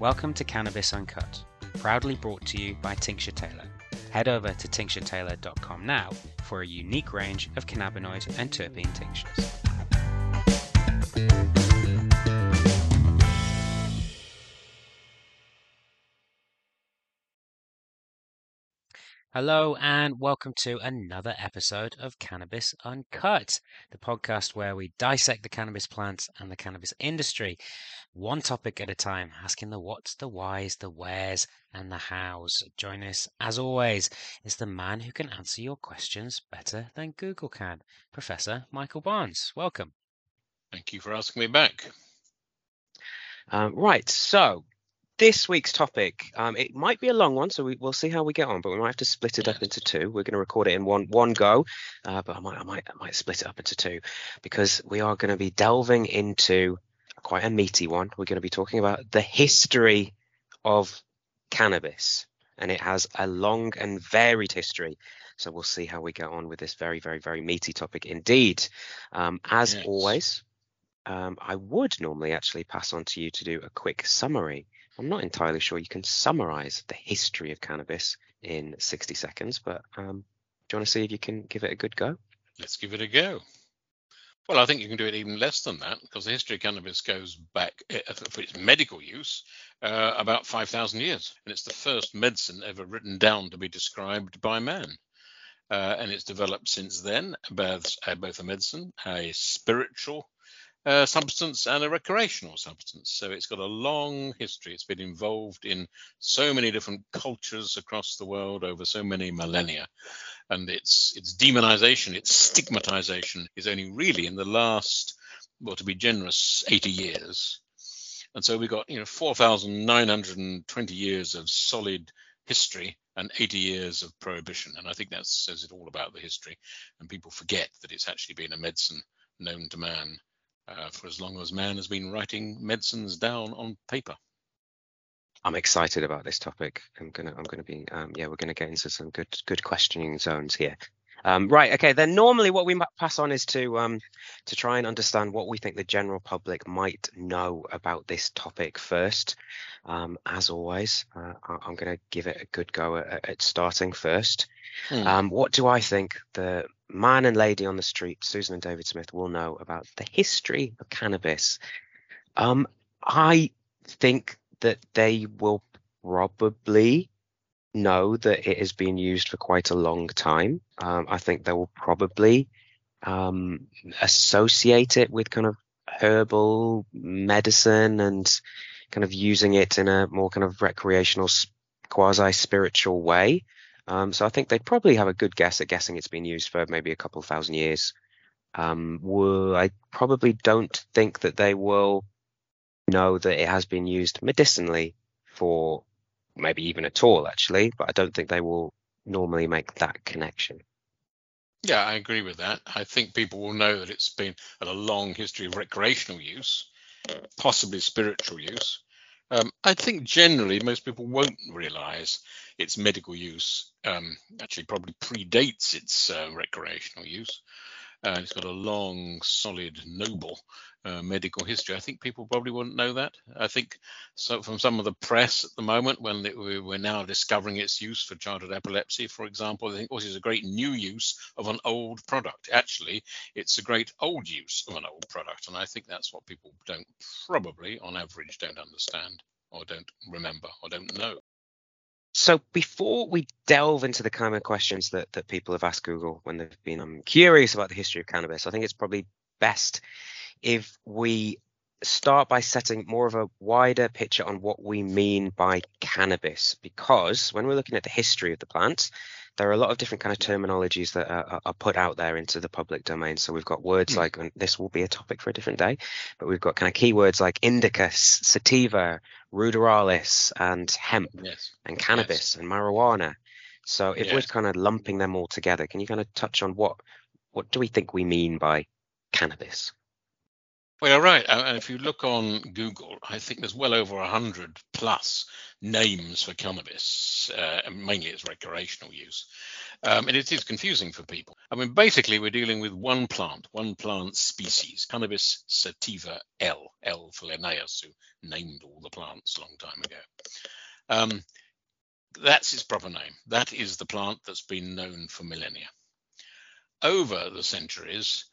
Welcome to Cannabis Uncut, proudly brought to you by Tincture Taylor. Head over to tincturetaylor.com now for a unique range of cannabinoid and terpene tinctures. Hello and welcome to another episode of Cannabis Uncut, the podcast where we dissect the cannabis plant and the cannabis industry, one topic at a time, asking the whats, the whys, the wheres, and the hows. Join us, as always, is the man who can answer your questions better than Google can, Professor Michael Barnes. Welcome. Thank you for asking me back. Right, so this week's topic, it might be a long one, so we'll see how we get on, but we might have to split it up into two. We're going to record it in one go, but I might split it up into two, because we are going to be delving into quite a meaty one. We're going to be talking about the history of cannabis, and it has a long and varied history. So we'll see how we get on with this very, very, very meaty topic indeed. As yes. always, I would normally actually pass on to you to do a quick summary. I'm not entirely sure you can summarize the history of cannabis in 60 seconds, but do you want to see if you can give it a good go? Let's give it a go. Well, I think you can do it even less than that, because the history of cannabis goes back, for its medical use, about 5,000 years. And it's the first medicine ever written down to be described by man. And it's developed since then, both a medicine, a spiritual substance, and a recreational substance. So it's got a long history. It's been involved in so many different cultures across the world over so many millennia, and its demonization, its stigmatization is only really in the last, well, to be generous, 80 years. And so we've got 4,920 years of solid history and 80 years of prohibition, and I think that says it all about the history. And people forget that it's actually been a medicine known to man for as long as man has been writing medicines down on paper. I'm excited about this topic. I'm gonna be, we're gonna get into some good questioning zones here. Right, okay. Then normally what we might pass on is to try and understand what we think the general public might know about this topic first. As always, I'm gonna give it a good go at starting first. What do I think the man and lady on the street, Susan and David Smith, will know about the history of cannabis? I think that they will probably know that it has been used for quite a long time. I think they will probably associate it with kind of herbal medicine and kind of using it in a more kind of recreational, quasi-spiritual way. So I think they'd probably have a good guess at guessing it's been used for maybe a couple thousand years. I probably don't think that they will know that it has been used medicinally for maybe even at all, actually, but I don't think they will normally make that connection. Yeah, I agree with that. I think people will know that it's been a long history of recreational use, possibly spiritual use. I think generally most people won't realize its medical use actually probably predates its recreational use. It's got a long, solid, noble medical history. I think people probably wouldn't know that. I think so from some of the press at the moment, when we're now discovering its use for childhood epilepsy, for example, they think, oh, this is a great new use of an old product. Actually, it's a great old use of an old product. And I think that's what people don't probably, on average, don't understand or don't remember or don't know. So before we delve into the kind of questions that people have asked Google when they've been curious about the history of cannabis, I think it's probably best if we start by setting more of a wider picture on what we mean by cannabis, because when we're looking at the history of the plant, there are a lot of different kind of terminologies that are put out there into the public domain. So we've got words like, and this will be a topic for a different day, but we've got kind of keywords like indica, sativa, ruderalis, and hemp, yes. and cannabis, yes. and marijuana. So if yes. we're kind of lumping them all together, can you kind of touch on what do we think we mean by cannabis? Well, you're right. And if you look on Google, I think there's well over 100 plus names for cannabis, mainly its recreational use. And it is confusing for people. I mean, basically, we're dealing with one plant species, Cannabis sativa L, L for Linnaeus, who named all the plants a long time ago. That's its proper name. That is the plant that's been known for millennia. Over the centuries,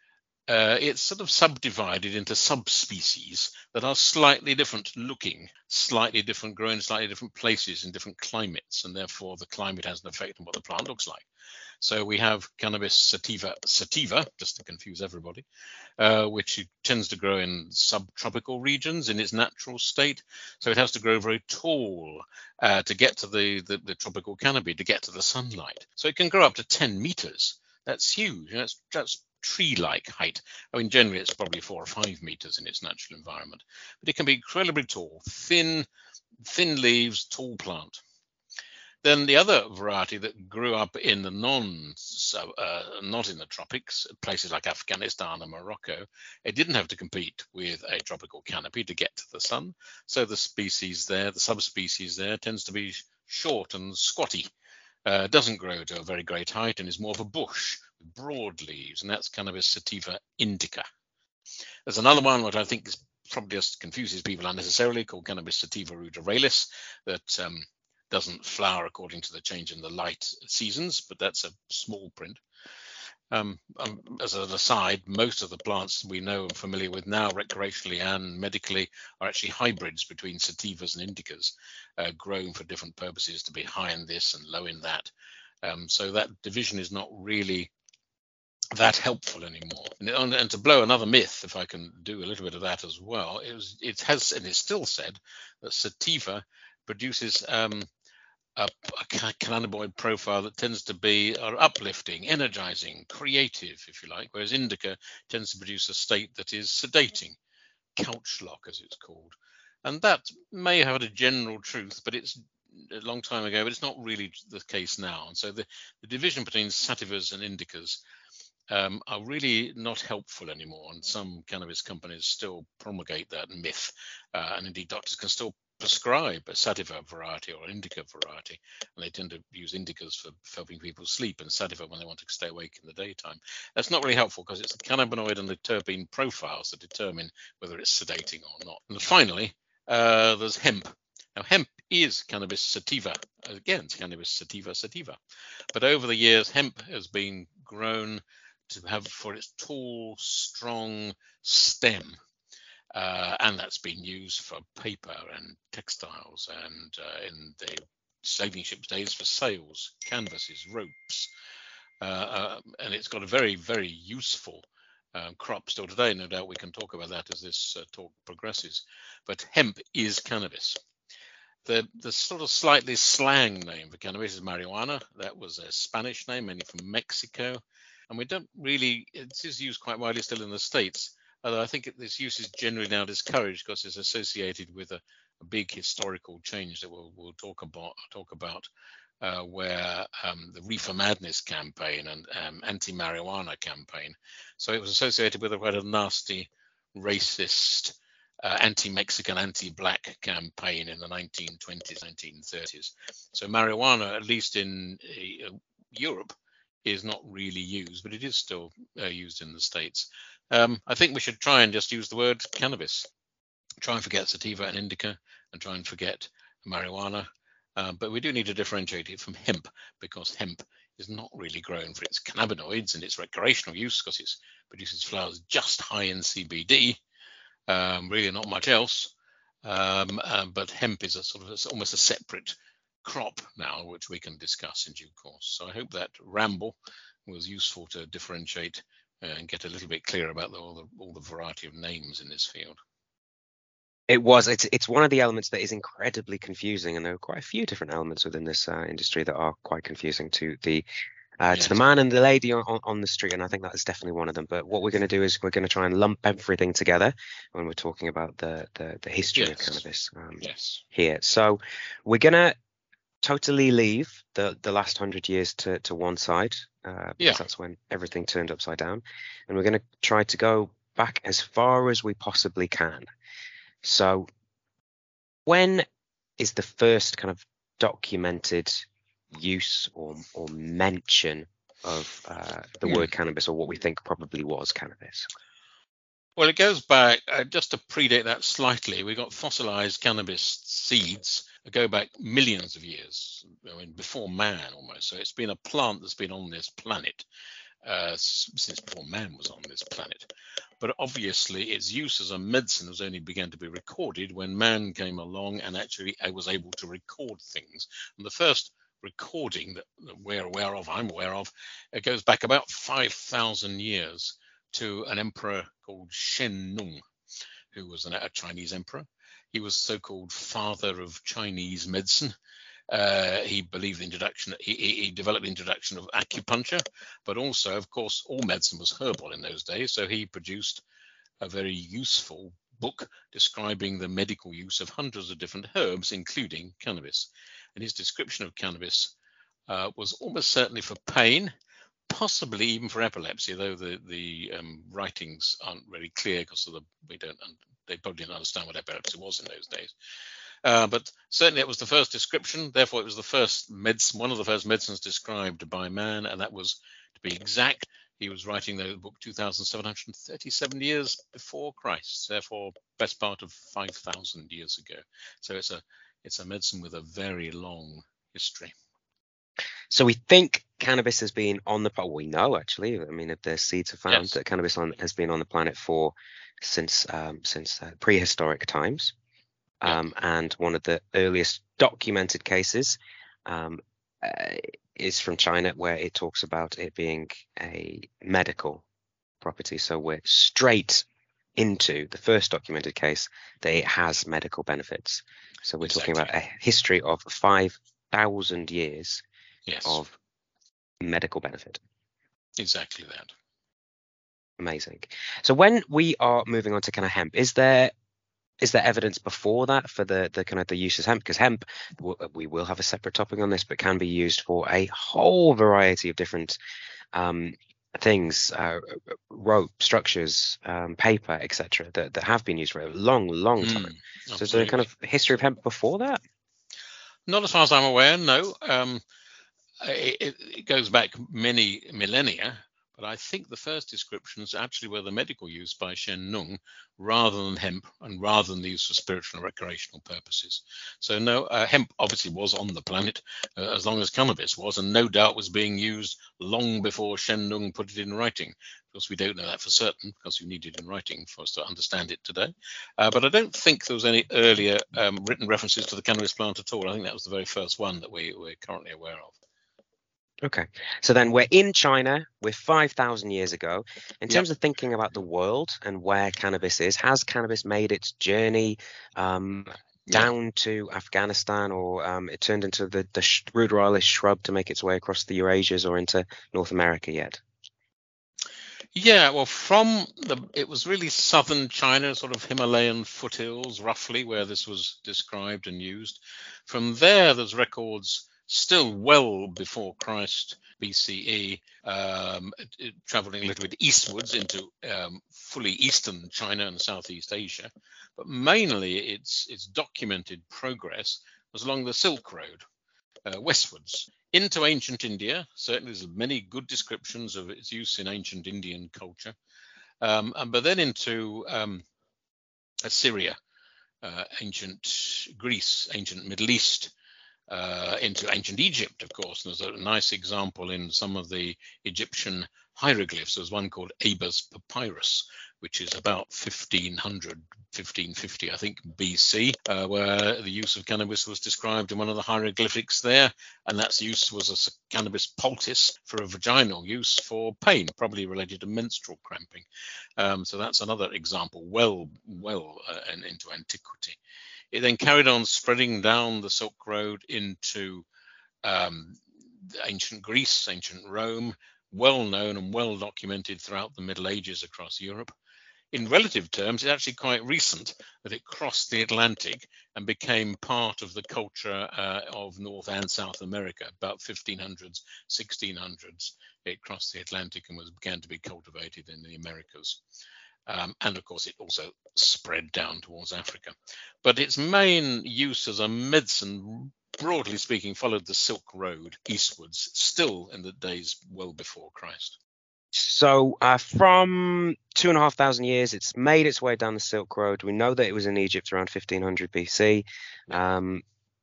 it's sort of subdivided into subspecies that are slightly different looking, slightly different, grown in slightly different places in different climates, and therefore the climate has an effect on what the plant looks like. So we have Cannabis sativa, just to confuse everybody, which tends to grow in subtropical regions in its natural state. So it has to grow very tall to get to the tropical canopy, to get to the sunlight. So it can grow up to 10 meters. That's huge. That's tree-like height. I mean, generally, it's probably 4 or 5 meters in its natural environment, but it can be incredibly tall, thin leaves, tall plant. Then the other variety that grew up in the not in the tropics, places like Afghanistan and Morocco, it didn't have to compete with a tropical canopy to get to the sun. So the species there, the subspecies there, tends to be short and squatty, doesn't grow to a very great height, and is more of a bush, broad leaves, and that's Cannabis sativa indica. There's another one that I think is probably just confuses people unnecessarily, called Cannabis sativa ruderalis, that doesn't flower according to the change in the light seasons, but that's a small print. As an aside, most of the plants we know and familiar with now recreationally and medically are actually hybrids between sativas and indicas, grown for different purposes to be high in this and low in that. So that division is not really that helpful anymore. And to blow another myth, if I can do a little bit of that as well, it's still said that sativa produces a cannabinoid profile that tends to be uplifting, energizing, creative, if you like, whereas indica tends to produce a state that is sedating, couch lock as it's called. And that may have had a general truth, but it's a long time ago, but it's not really the case now. And so the division between sativas and indicas are really not helpful anymore, and some cannabis companies still promulgate that myth, and indeed doctors can still prescribe a sativa variety or an indica variety, and they tend to use indicas for helping people sleep and sativa when they want to stay awake in the daytime. That's not really helpful because it's the cannabinoid and the terpene profiles that determine whether it's sedating or not. And finally, there's hemp. Now, hemp is Cannabis sativa. Again, it's Cannabis sativa. But over the years, hemp has been grown to have for its tall, strong stem. And that's been used for paper and textiles and in the sailing ships days for sails, canvases, ropes. And it's got a very, very useful crop still today. No doubt we can talk about that as this talk progresses. But hemp is cannabis. The sort of slightly slang name for cannabis is marijuana. That was a Spanish name, mainly from Mexico. And we don't really, it is used quite widely still in the States, although I think this use is generally now discouraged because it's associated with a big historical change that we'll talk about where the Reefer Madness campaign and anti-marijuana campaign. So it was associated with quite a nasty racist anti-Mexican, anti-black campaign in the 1920s, 1930s. So marijuana, at least in Europe, is not really used, but it is still used in the States. I think we should try and just use the word cannabis. Try and forget sativa and indica, and try and forget marijuana. But we do need to differentiate it from hemp, because hemp is not really grown for its cannabinoids and its recreational use, because it produces flowers just high in CBD. Really not much else, but hemp is almost a separate crop now, which we can discuss in due course. So I hope that ramble was useful to differentiate and get a little bit clearer about all the variety of names in this field. It was. It's one of the elements that is incredibly confusing, and there are quite a few different elements within this industry that are quite confusing to the to the man and the lady on the street, and I think that is definitely one of them. But what we're going to do is we're going to try and lump everything together when we're talking about the history of cannabis here. So we're going to totally leave the last 100 years to one side, because that's when everything turned upside down, and we're going to try to go back as far as we possibly can. So when is the first kind of documented use or mention of the word cannabis, or what we think probably was cannabis? Well, it goes back, just to predate that slightly, we got fossilized cannabis seeds that go back millions of years, I mean, before man almost. So it's been a plant that's been on this planet since before man was on this planet. But obviously its use as a medicine was only began to be recorded when man came along and actually was able to record things. And the first recording that I'm aware of, it goes back about 5,000 years to an emperor called Shen Nung, who was a Chinese emperor. He was so-called father of Chinese medicine. He developed the introduction of acupuncture, but also, of course, all medicine was herbal in those days. So he produced a very useful book describing the medical use of hundreds of different herbs, including cannabis. And his description of cannabis was almost certainly for pain, possibly even for epilepsy, though the writings aren't really clear because they probably didn't understand what epilepsy was in those days. But certainly it was the first description. Therefore, it was the first medicine, one of the first medicines described by man, and that was, to be exact, he was writing the book 2,737 years before Christ. Therefore, best part of 5,000 years ago. So it's a medicine with a very long history. So we think cannabis has been on the planet. We know, actually, I mean, the seeds are found that cannabis has been on the planet for since prehistoric times. And one of the earliest documented cases is from China, where it talks about it being a medical property. So we're straight into the first documented case that it has medical benefits. So we're talking about a history of 5,000 years of medical benefit. Exactly that. Amazing. So when we are moving on to kind of hemp, is there evidence before that for the kind of the use of hemp? Because hemp, we will have a separate topic on this, but can be used for a whole variety of different things, rope, structures, paper, etc., that have been used for a long time. So is there a kind of history of hemp before that? Not as far as I'm aware, no. It goes back many millennia. But I think the first descriptions actually were the medical use by Shen Nung, rather than hemp, and rather than the use for spiritual and recreational purposes. So no, hemp obviously was on the planet as long as cannabis was, and no doubt was being used long before Shen Nung put it in writing. Of course, we don't know that for certain, because we need it in writing for us to understand it today. But I don't think there was any earlier written references to the cannabis plant at all. I think that was the very first one that we're currently aware of. Okay, so then we're in China, we're 5,000 years ago. In terms of thinking about the world and where cannabis is, has cannabis made its journey down to Afghanistan, or it turned into the ruder Island shrub to make its way across the Eurasias or into North America yet? Yeah, well, it was really southern China, sort of Himalayan foothills, roughly, where this was described and used. From there, there's records still well before Christ BCE, traveling a little bit eastwards into fully eastern China and Southeast Asia. But mainly its documented progress was along the Silk Road, westwards into ancient India. Certainly there's many good descriptions of its use in ancient Indian culture, but then into Assyria, ancient Greece, ancient Middle East, into ancient Egypt, of course. And there's a nice example in some of the Egyptian hieroglyphs. There's one called Ebers Papyrus, which is about 1550, I think, BC, where the use of cannabis was described in one of the hieroglyphics there. And that use was a cannabis poultice for a vaginal use for pain, probably related to menstrual cramping. So that's another example, well, and into antiquity. It then carried on spreading down the Silk Road into ancient Greece, ancient Rome, well known and well documented throughout the Middle Ages across Europe. In relative terms, it's actually quite recent that it crossed the Atlantic and became part of the culture of North and South America. About 1500s, 1600s, it crossed the Atlantic and began to be cultivated in the Americas. And of course, it also spread down towards Africa. But its main use as a medicine, broadly speaking, followed the Silk Road eastwards, still in the days well before Christ. So from 2,500 years, it's made its way down the Silk Road. We know that it was in Egypt around 1500 BC.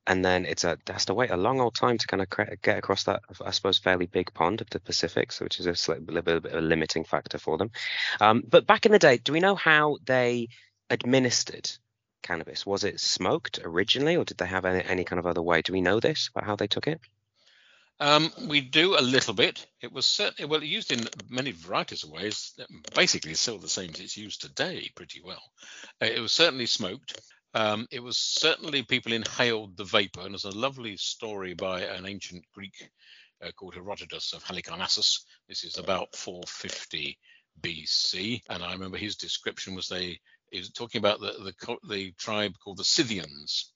And then it has to wait a long old time to kind of get across that, I suppose, fairly big pond of the Pacific, so which is a little bit of a limiting factor for them. But back in the day, do we know how they administered cannabis? Was it smoked originally, or did they have any kind of other way? Do we know this about how they took it? We do a little bit. It was certainly used in many varieties of ways. Basically, still the same as it's used today, pretty well. It was certainly smoked. It was certainly people inhaled the vapor, and there's a lovely story by an ancient Greek called Herodotus of Halicarnassus. This is about 450 BC, and I remember his description was he was talking about the tribe called the Scythians,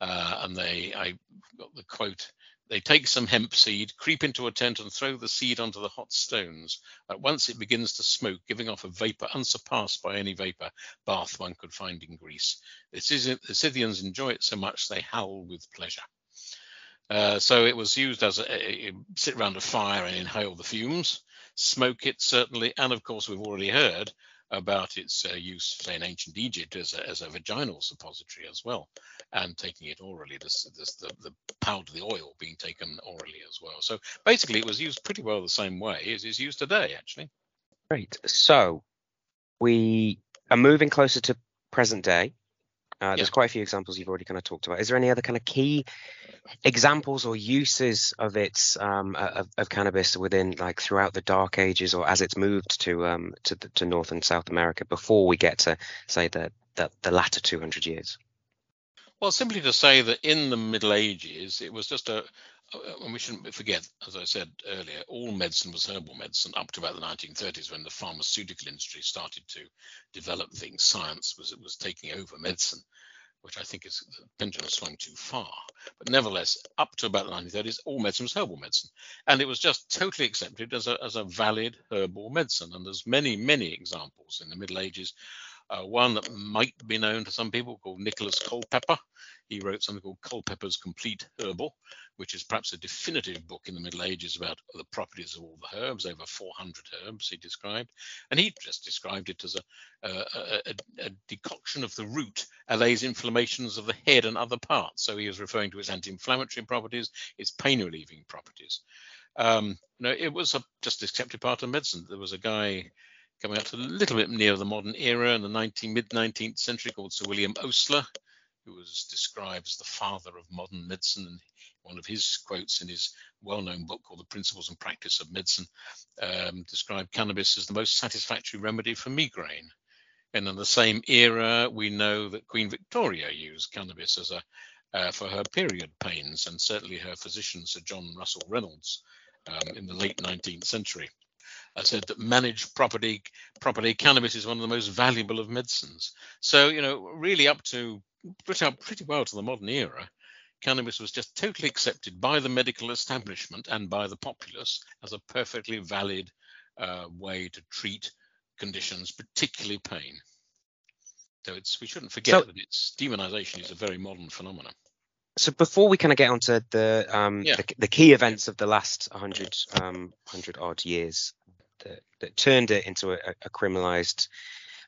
and I got the quote. They take some hemp seed, creep into a tent and throw the seed onto the hot stones. At once it begins to smoke, giving off a vapour unsurpassed by any vapour bath one could find in Greece. The Scythians enjoy it so much they howl with pleasure. So it was used as sit round a fire and inhale the fumes, smoke it certainly, and of course we've already heard about its use, say, in ancient Egypt as a vaginal suppository as well, and taking it orally, the powder, the oil being taken orally as well. So basically, it was used pretty well the same way as is used today, actually. Great. So we are moving closer to present day. There's quite a few examples you've already kind of talked about. Is there any other kind of key examples or uses of its of cannabis within, like, throughout the Dark Ages, or as it's moved to North and South America before we get to, say, the latter 200 years? Well, simply to say that in the Middle Ages, it was just and we shouldn't forget, as I said earlier, all medicine was herbal medicine up to about the 1930s, when the pharmaceutical industry started to develop things. Science was taking over medicine, which I think is the pendulum swung too far. But nevertheless, up to about the 1930s, all medicine was herbal medicine. And it was just totally accepted as a valid herbal medicine. And there's many, many examples in the Middle Ages. One that might be known to some people called Nicholas Culpepper. He wrote something called Culpepper's Complete Herbal, which is perhaps a definitive book in the Middle Ages about the properties of all the herbs, over 400 herbs he described. And he just described it as a decoction of the root allays inflammations of the head and other parts. So he was referring to its anti-inflammatory properties, its pain-relieving properties. It was just accepted part of medicine. There was a guy coming up to a little bit near the modern era in the mid-19th century called Sir William Osler, who was described as the father of modern medicine. And one of his quotes in his well-known book called The Principles and Practice of Medicine described cannabis as the most satisfactory remedy for migraine. And in the same era, we know that Queen Victoria used cannabis as for her period pains, and certainly her physician, Sir John Russell Reynolds, in the late 19th century. I said that managed properly, cannabis is one of the most valuable of medicines. So, really pretty well to the modern era, cannabis was just totally accepted by the medical establishment and by the populace as a perfectly valid way to treat conditions, particularly pain. So we shouldn't forget that its demonization is a very modern phenomenon. So before we kind of get onto the key events of the last 100 odd years that turned it into a criminalized,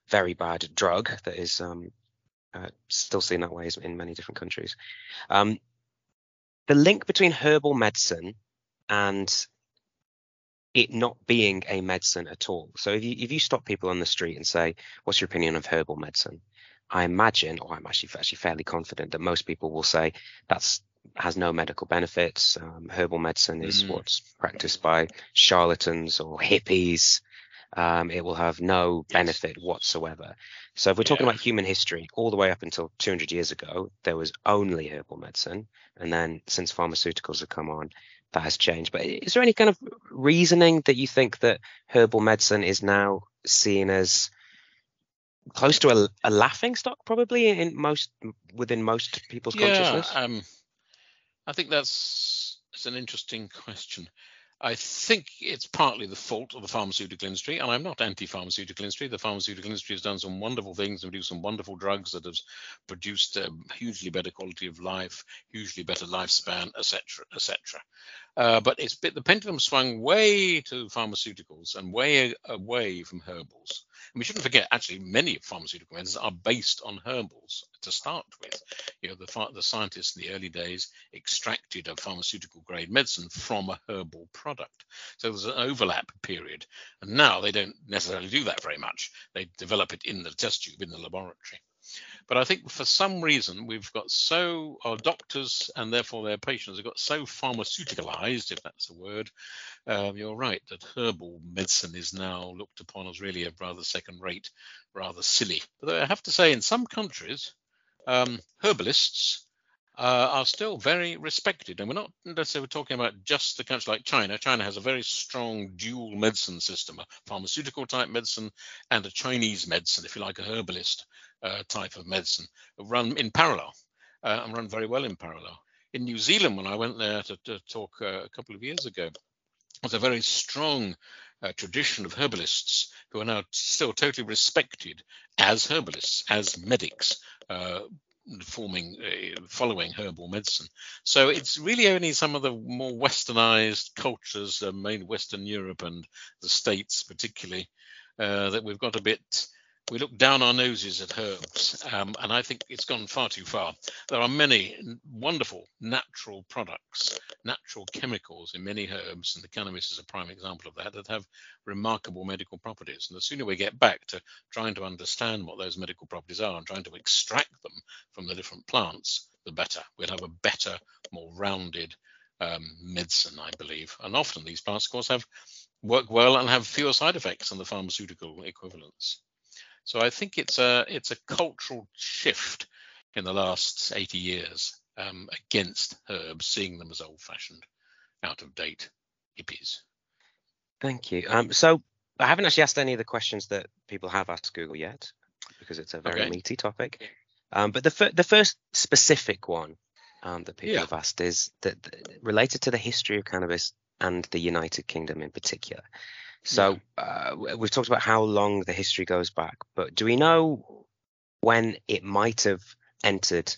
very bad drug that is still seen that way in many different countries. The link between herbal medicine and it not being a medicine at all. So if you stop people on the street and say, "What's your opinion of herbal medicine?" I imagine, or I'm actually fairly confident that most people will say that has no medical benefits. Herbal medicine is what's practiced by charlatans or hippies. It will have no benefit whatsoever. So if we're talking about human history, all the way up until 200 years ago, there was only herbal medicine. And then since pharmaceuticals have come on, that has changed. But is there any kind of reasoning that you think that herbal medicine is now seen as close to a laughing stock, probably within most people's consciousness? I think that's an interesting question. I think it's partly the fault of the pharmaceutical industry, and I'm not anti-pharmaceutical industry. The pharmaceutical industry has done some wonderful things and produced some wonderful drugs that have produced a hugely better quality of life, hugely better lifespan, etc., etc. But it's the pendulum swung way to pharmaceuticals and way away from herbals. And we shouldn't forget, actually, many pharmaceutical medicines are based on herbals to start with. You know, the scientists in the early days extracted a pharmaceutical-grade medicine from a herbal product. So there's an overlap period. And now they don't necessarily do that very much. They develop it in the test tube in the laboratory. But I think for some reason we've got so, our doctors and therefore their patients have got so pharmaceuticalized, if that's a word, you're right, that herbal medicine is now looked upon as really a rather second rate, rather silly. Although I have to say in some countries, herbalists are still very respected. And we're not necessarily talking about just the country like China. China has a very strong dual medicine system, a pharmaceutical type medicine and a Chinese medicine, if you like, a herbalist type of medicine, run in parallel and run very well in parallel. In New Zealand, when I went there to talk a couple of years ago, there's a very strong tradition of herbalists who are now still totally respected as herbalists, as medics, following herbal medicine. So it's really only some of the more westernized cultures, mainly Western Europe and the States particularly, that we've got a bit, we look down our noses at herbs, and I think it's gone far too far. There are many wonderful natural products, natural chemicals in many herbs, and the cannabis is a prime example of that, that have remarkable medical properties. And the sooner we get back to trying to understand what those medical properties are and trying to extract them from the different plants, the better. We'll have a better, more rounded medicine, I believe. And often these plants, of course, work well and have fewer side effects than the pharmaceutical equivalents. So I think it's a cultural shift in the last 80 years against herbs, seeing them as old-fashioned, out-of-date hippies. Thank you. So I haven't actually asked any of the questions that people have asked Google yet, because it's a very meaty topic. But the first specific one that people have asked is that related to the history of cannabis and the United Kingdom in particular. So we've talked about how long the history goes back, but do we know when it might have entered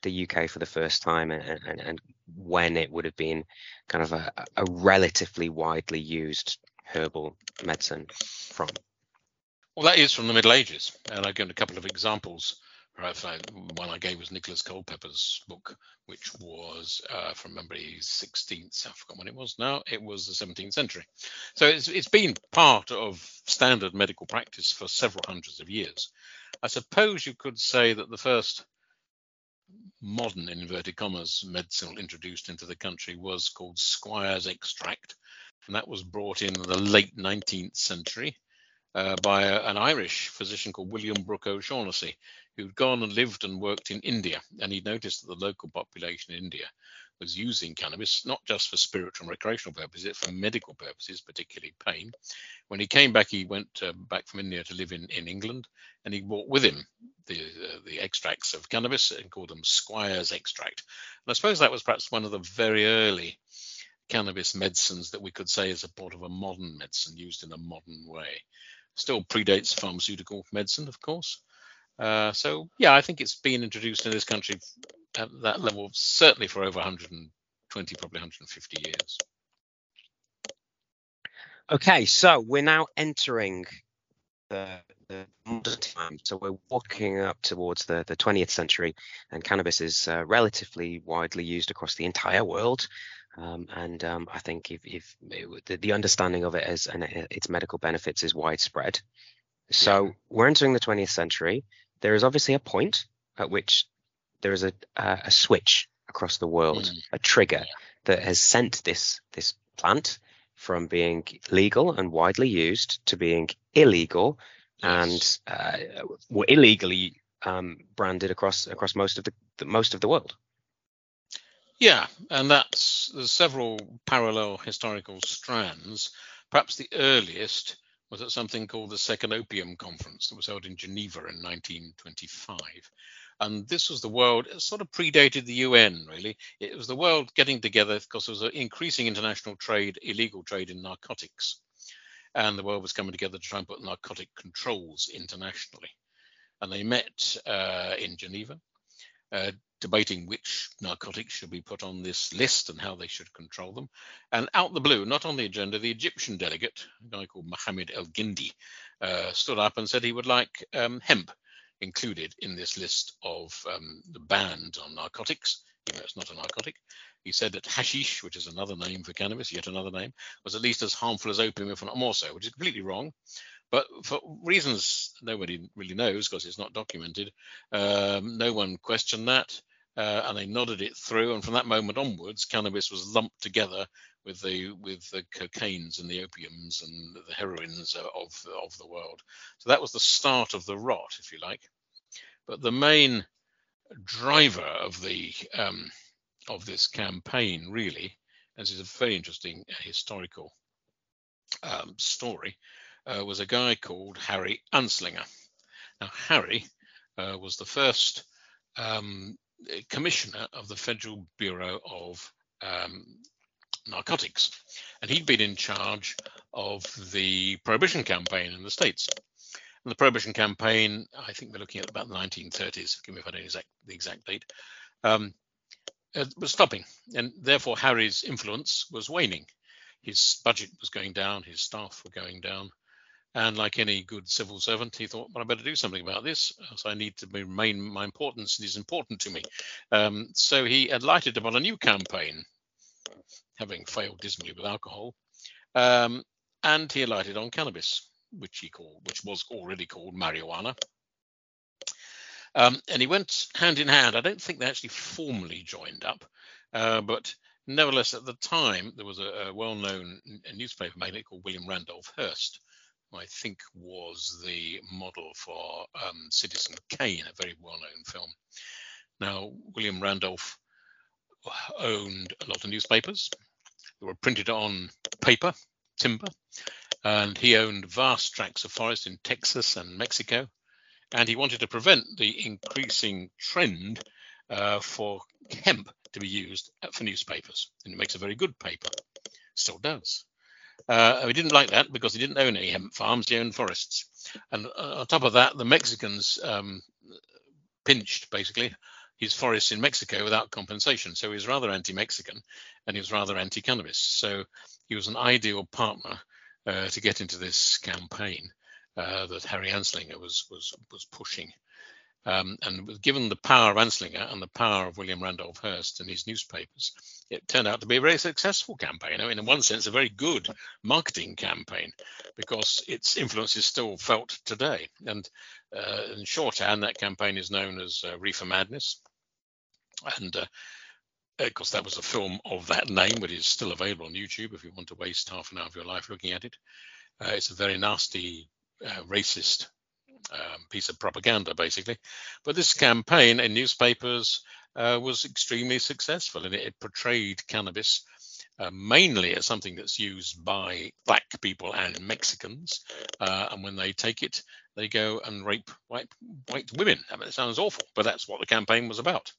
the UK for the first time and when it would have been kind of a relatively widely used herbal medicine from? Well, that is from the Middle Ages. And I've given a couple of examples. One I gave was Nicholas Culpepper's book, which was, from memory, 16th, I forgot when it was now, it was the 17th century. So it's been part of standard medical practice for several hundreds of years. I suppose you could say that the first modern, in inverted commas, medicine introduced into the country was called Squire's Extract, and that was brought in the late 19th century. By an Irish physician called William Brooke O'Shaughnessy, who'd gone and lived and worked in India. And he noticed that the local population in India was using cannabis, not just for spiritual and recreational purposes, but for medical purposes, particularly pain. When he came back, he went back from India to live in England, and he brought with him the extracts of cannabis and called them Squire's Extract. And I suppose that was perhaps one of the very early cannabis medicines that we could say is a part of a modern medicine used in a modern way. Still predates pharmaceutical medicine, of course. So, yeah, I think it's been introduced in this country at that level, certainly for over 120, probably 150 years. OK, so we're now entering the modern time. So we're walking up towards the 20th century, and cannabis is relatively widely used across the entire world. I think if the understanding of it as and its medical benefits is widespread. So we're entering the 20th century. There is obviously a point at which there is a switch across the world, a trigger that has sent this plant from being legal and widely used to being illegal and were illegally branded across most of the world. Yeah, and there's several parallel historical strands. Perhaps the earliest was at something called the Second Opium Conference that was held in Geneva in 1925. And this was the world, it sort of predated the UN, really. It was the world getting together because there was an increasing international trade, illegal trade in narcotics. And the world was coming together to try and put narcotic controls internationally. And they met in Geneva, debating which narcotics should be put on this list and how they should control them. And out the blue, not on the agenda, the Egyptian delegate, a guy called Mohammed El Gindi, stood up and said he would like hemp included in this list of the bans on narcotics. You know, it's not a narcotic. He said that hashish, which is another name for cannabis, yet another name, was at least as harmful as opium, if not more so, which is completely wrong. But for reasons nobody really knows, because it's not documented, no one questioned that, and they nodded it through. And from that moment onwards, cannabis was lumped together with the cocaines and the opiums and the heroines of the world. So that was the start of the rot, if you like. But the main driver of the of this campaign, really, as is a very interesting historical story, was a guy called Harry Anslinger. Now, Harry was the first commissioner of the Federal Bureau of Narcotics, and he'd been in charge of the Prohibition campaign in the States. And the Prohibition campaign, I think we're looking at about the 1930s, forgive me if I don't the exact date, was stopping, and therefore Harry's influence was waning. His budget was going down, his staff were going down, and like any good civil servant, he thought, well, I better do something about this, so I need to remain my importance, and is important to me. So he alighted upon a new campaign, having failed dismally with alcohol, and he alighted on cannabis, which was already called marijuana. And he went hand in hand. I don't think they actually formally joined up, but nevertheless, at the time, there was a well-known newspaper magnate called William Randolph Hearst, who I think was the model for Citizen Kane, a very well-known film. Now, William Randolph owned a lot of newspapers that were printed on paper, timber, and he owned vast tracts of forest in Texas and Mexico. And he wanted to prevent the increasing trend for hemp to be used for newspapers. And it makes a very good paper, still does. He didn't like that because he didn't own any hemp farms, he owned forests. And on top of that, the Mexicans pinched, basically, his forests in Mexico without compensation. So he was rather anti-Mexican and he was rather anti-cannabis. So he was an ideal partner to get into this campaign that Harry Anslinger was pushing. And given the power of Anslinger and the power of William Randolph Hearst and his newspapers, it turned out to be a very successful campaign. I mean, in one sense, a very good marketing campaign because its influence is still felt today. And in shorthand, that campaign is known as Reefer Madness. And of course, that was a film of that name, which is still available on YouTube if you want to waste half an hour of your life looking at it. It's a very nasty racist piece of propaganda, basically. But this campaign in newspapers was extremely successful, and it portrayed cannabis mainly as something that's used by black people and Mexicans. And when they take it, they go and rape white women. I mean, it sounds awful, but that's what the campaign was about.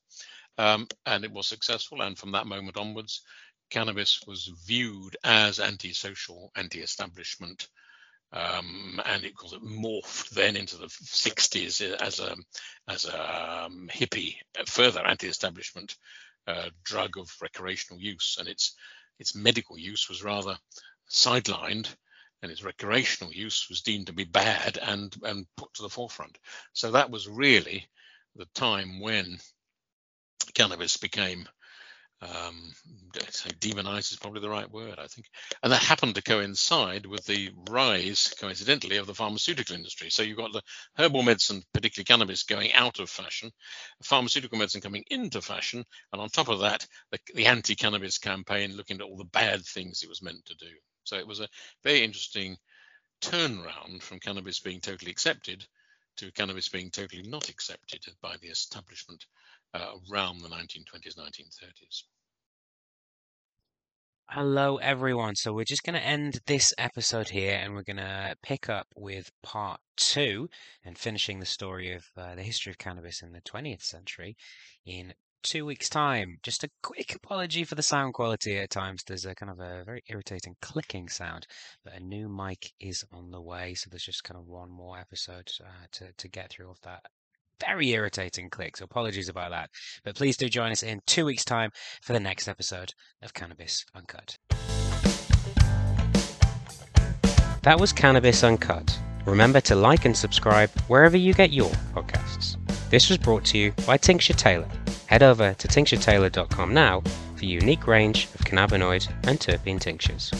And it was successful. And from that moment onwards, cannabis was viewed as anti-social, anti-establishment. And it morphed then into the 60s as a hippie, further anti-establishment drug of recreational use, and its medical use was rather sidelined, and its recreational use was deemed to be bad and put to the forefront. So that was really the time when cannabis became demonized is probably the right word, I think. And that happened to coincide with the rise, coincidentally, of the pharmaceutical industry. So you've got the herbal medicine, particularly cannabis, going out of fashion, pharmaceutical medicine coming into fashion, and on top of that, the anti-cannabis campaign looking at all the bad things it was meant to do. So it was a very interesting turnaround from cannabis being totally accepted to cannabis being totally not accepted by the establishment around the 1920s, 1930s. Hello, everyone. So we're just going to end this episode here, and we're going to pick up with part two and finishing the story of the history of cannabis in the 20th century in 2 weeks' time. Just a quick apology for the sound quality at times. There's a kind of a very irritating clicking sound, but a new mic is on the way. So there's just kind of one more episode to get through of that very irritating click. So apologies about that. But please do join us in 2 weeks' time for the next episode of Cannabis Uncut. That was Cannabis Uncut. Remember to like and subscribe wherever you get your podcasts. This was brought to you by Tincture Taylor. Head over to tincturetaylor.com now for a unique range of cannabinoid and terpene tinctures.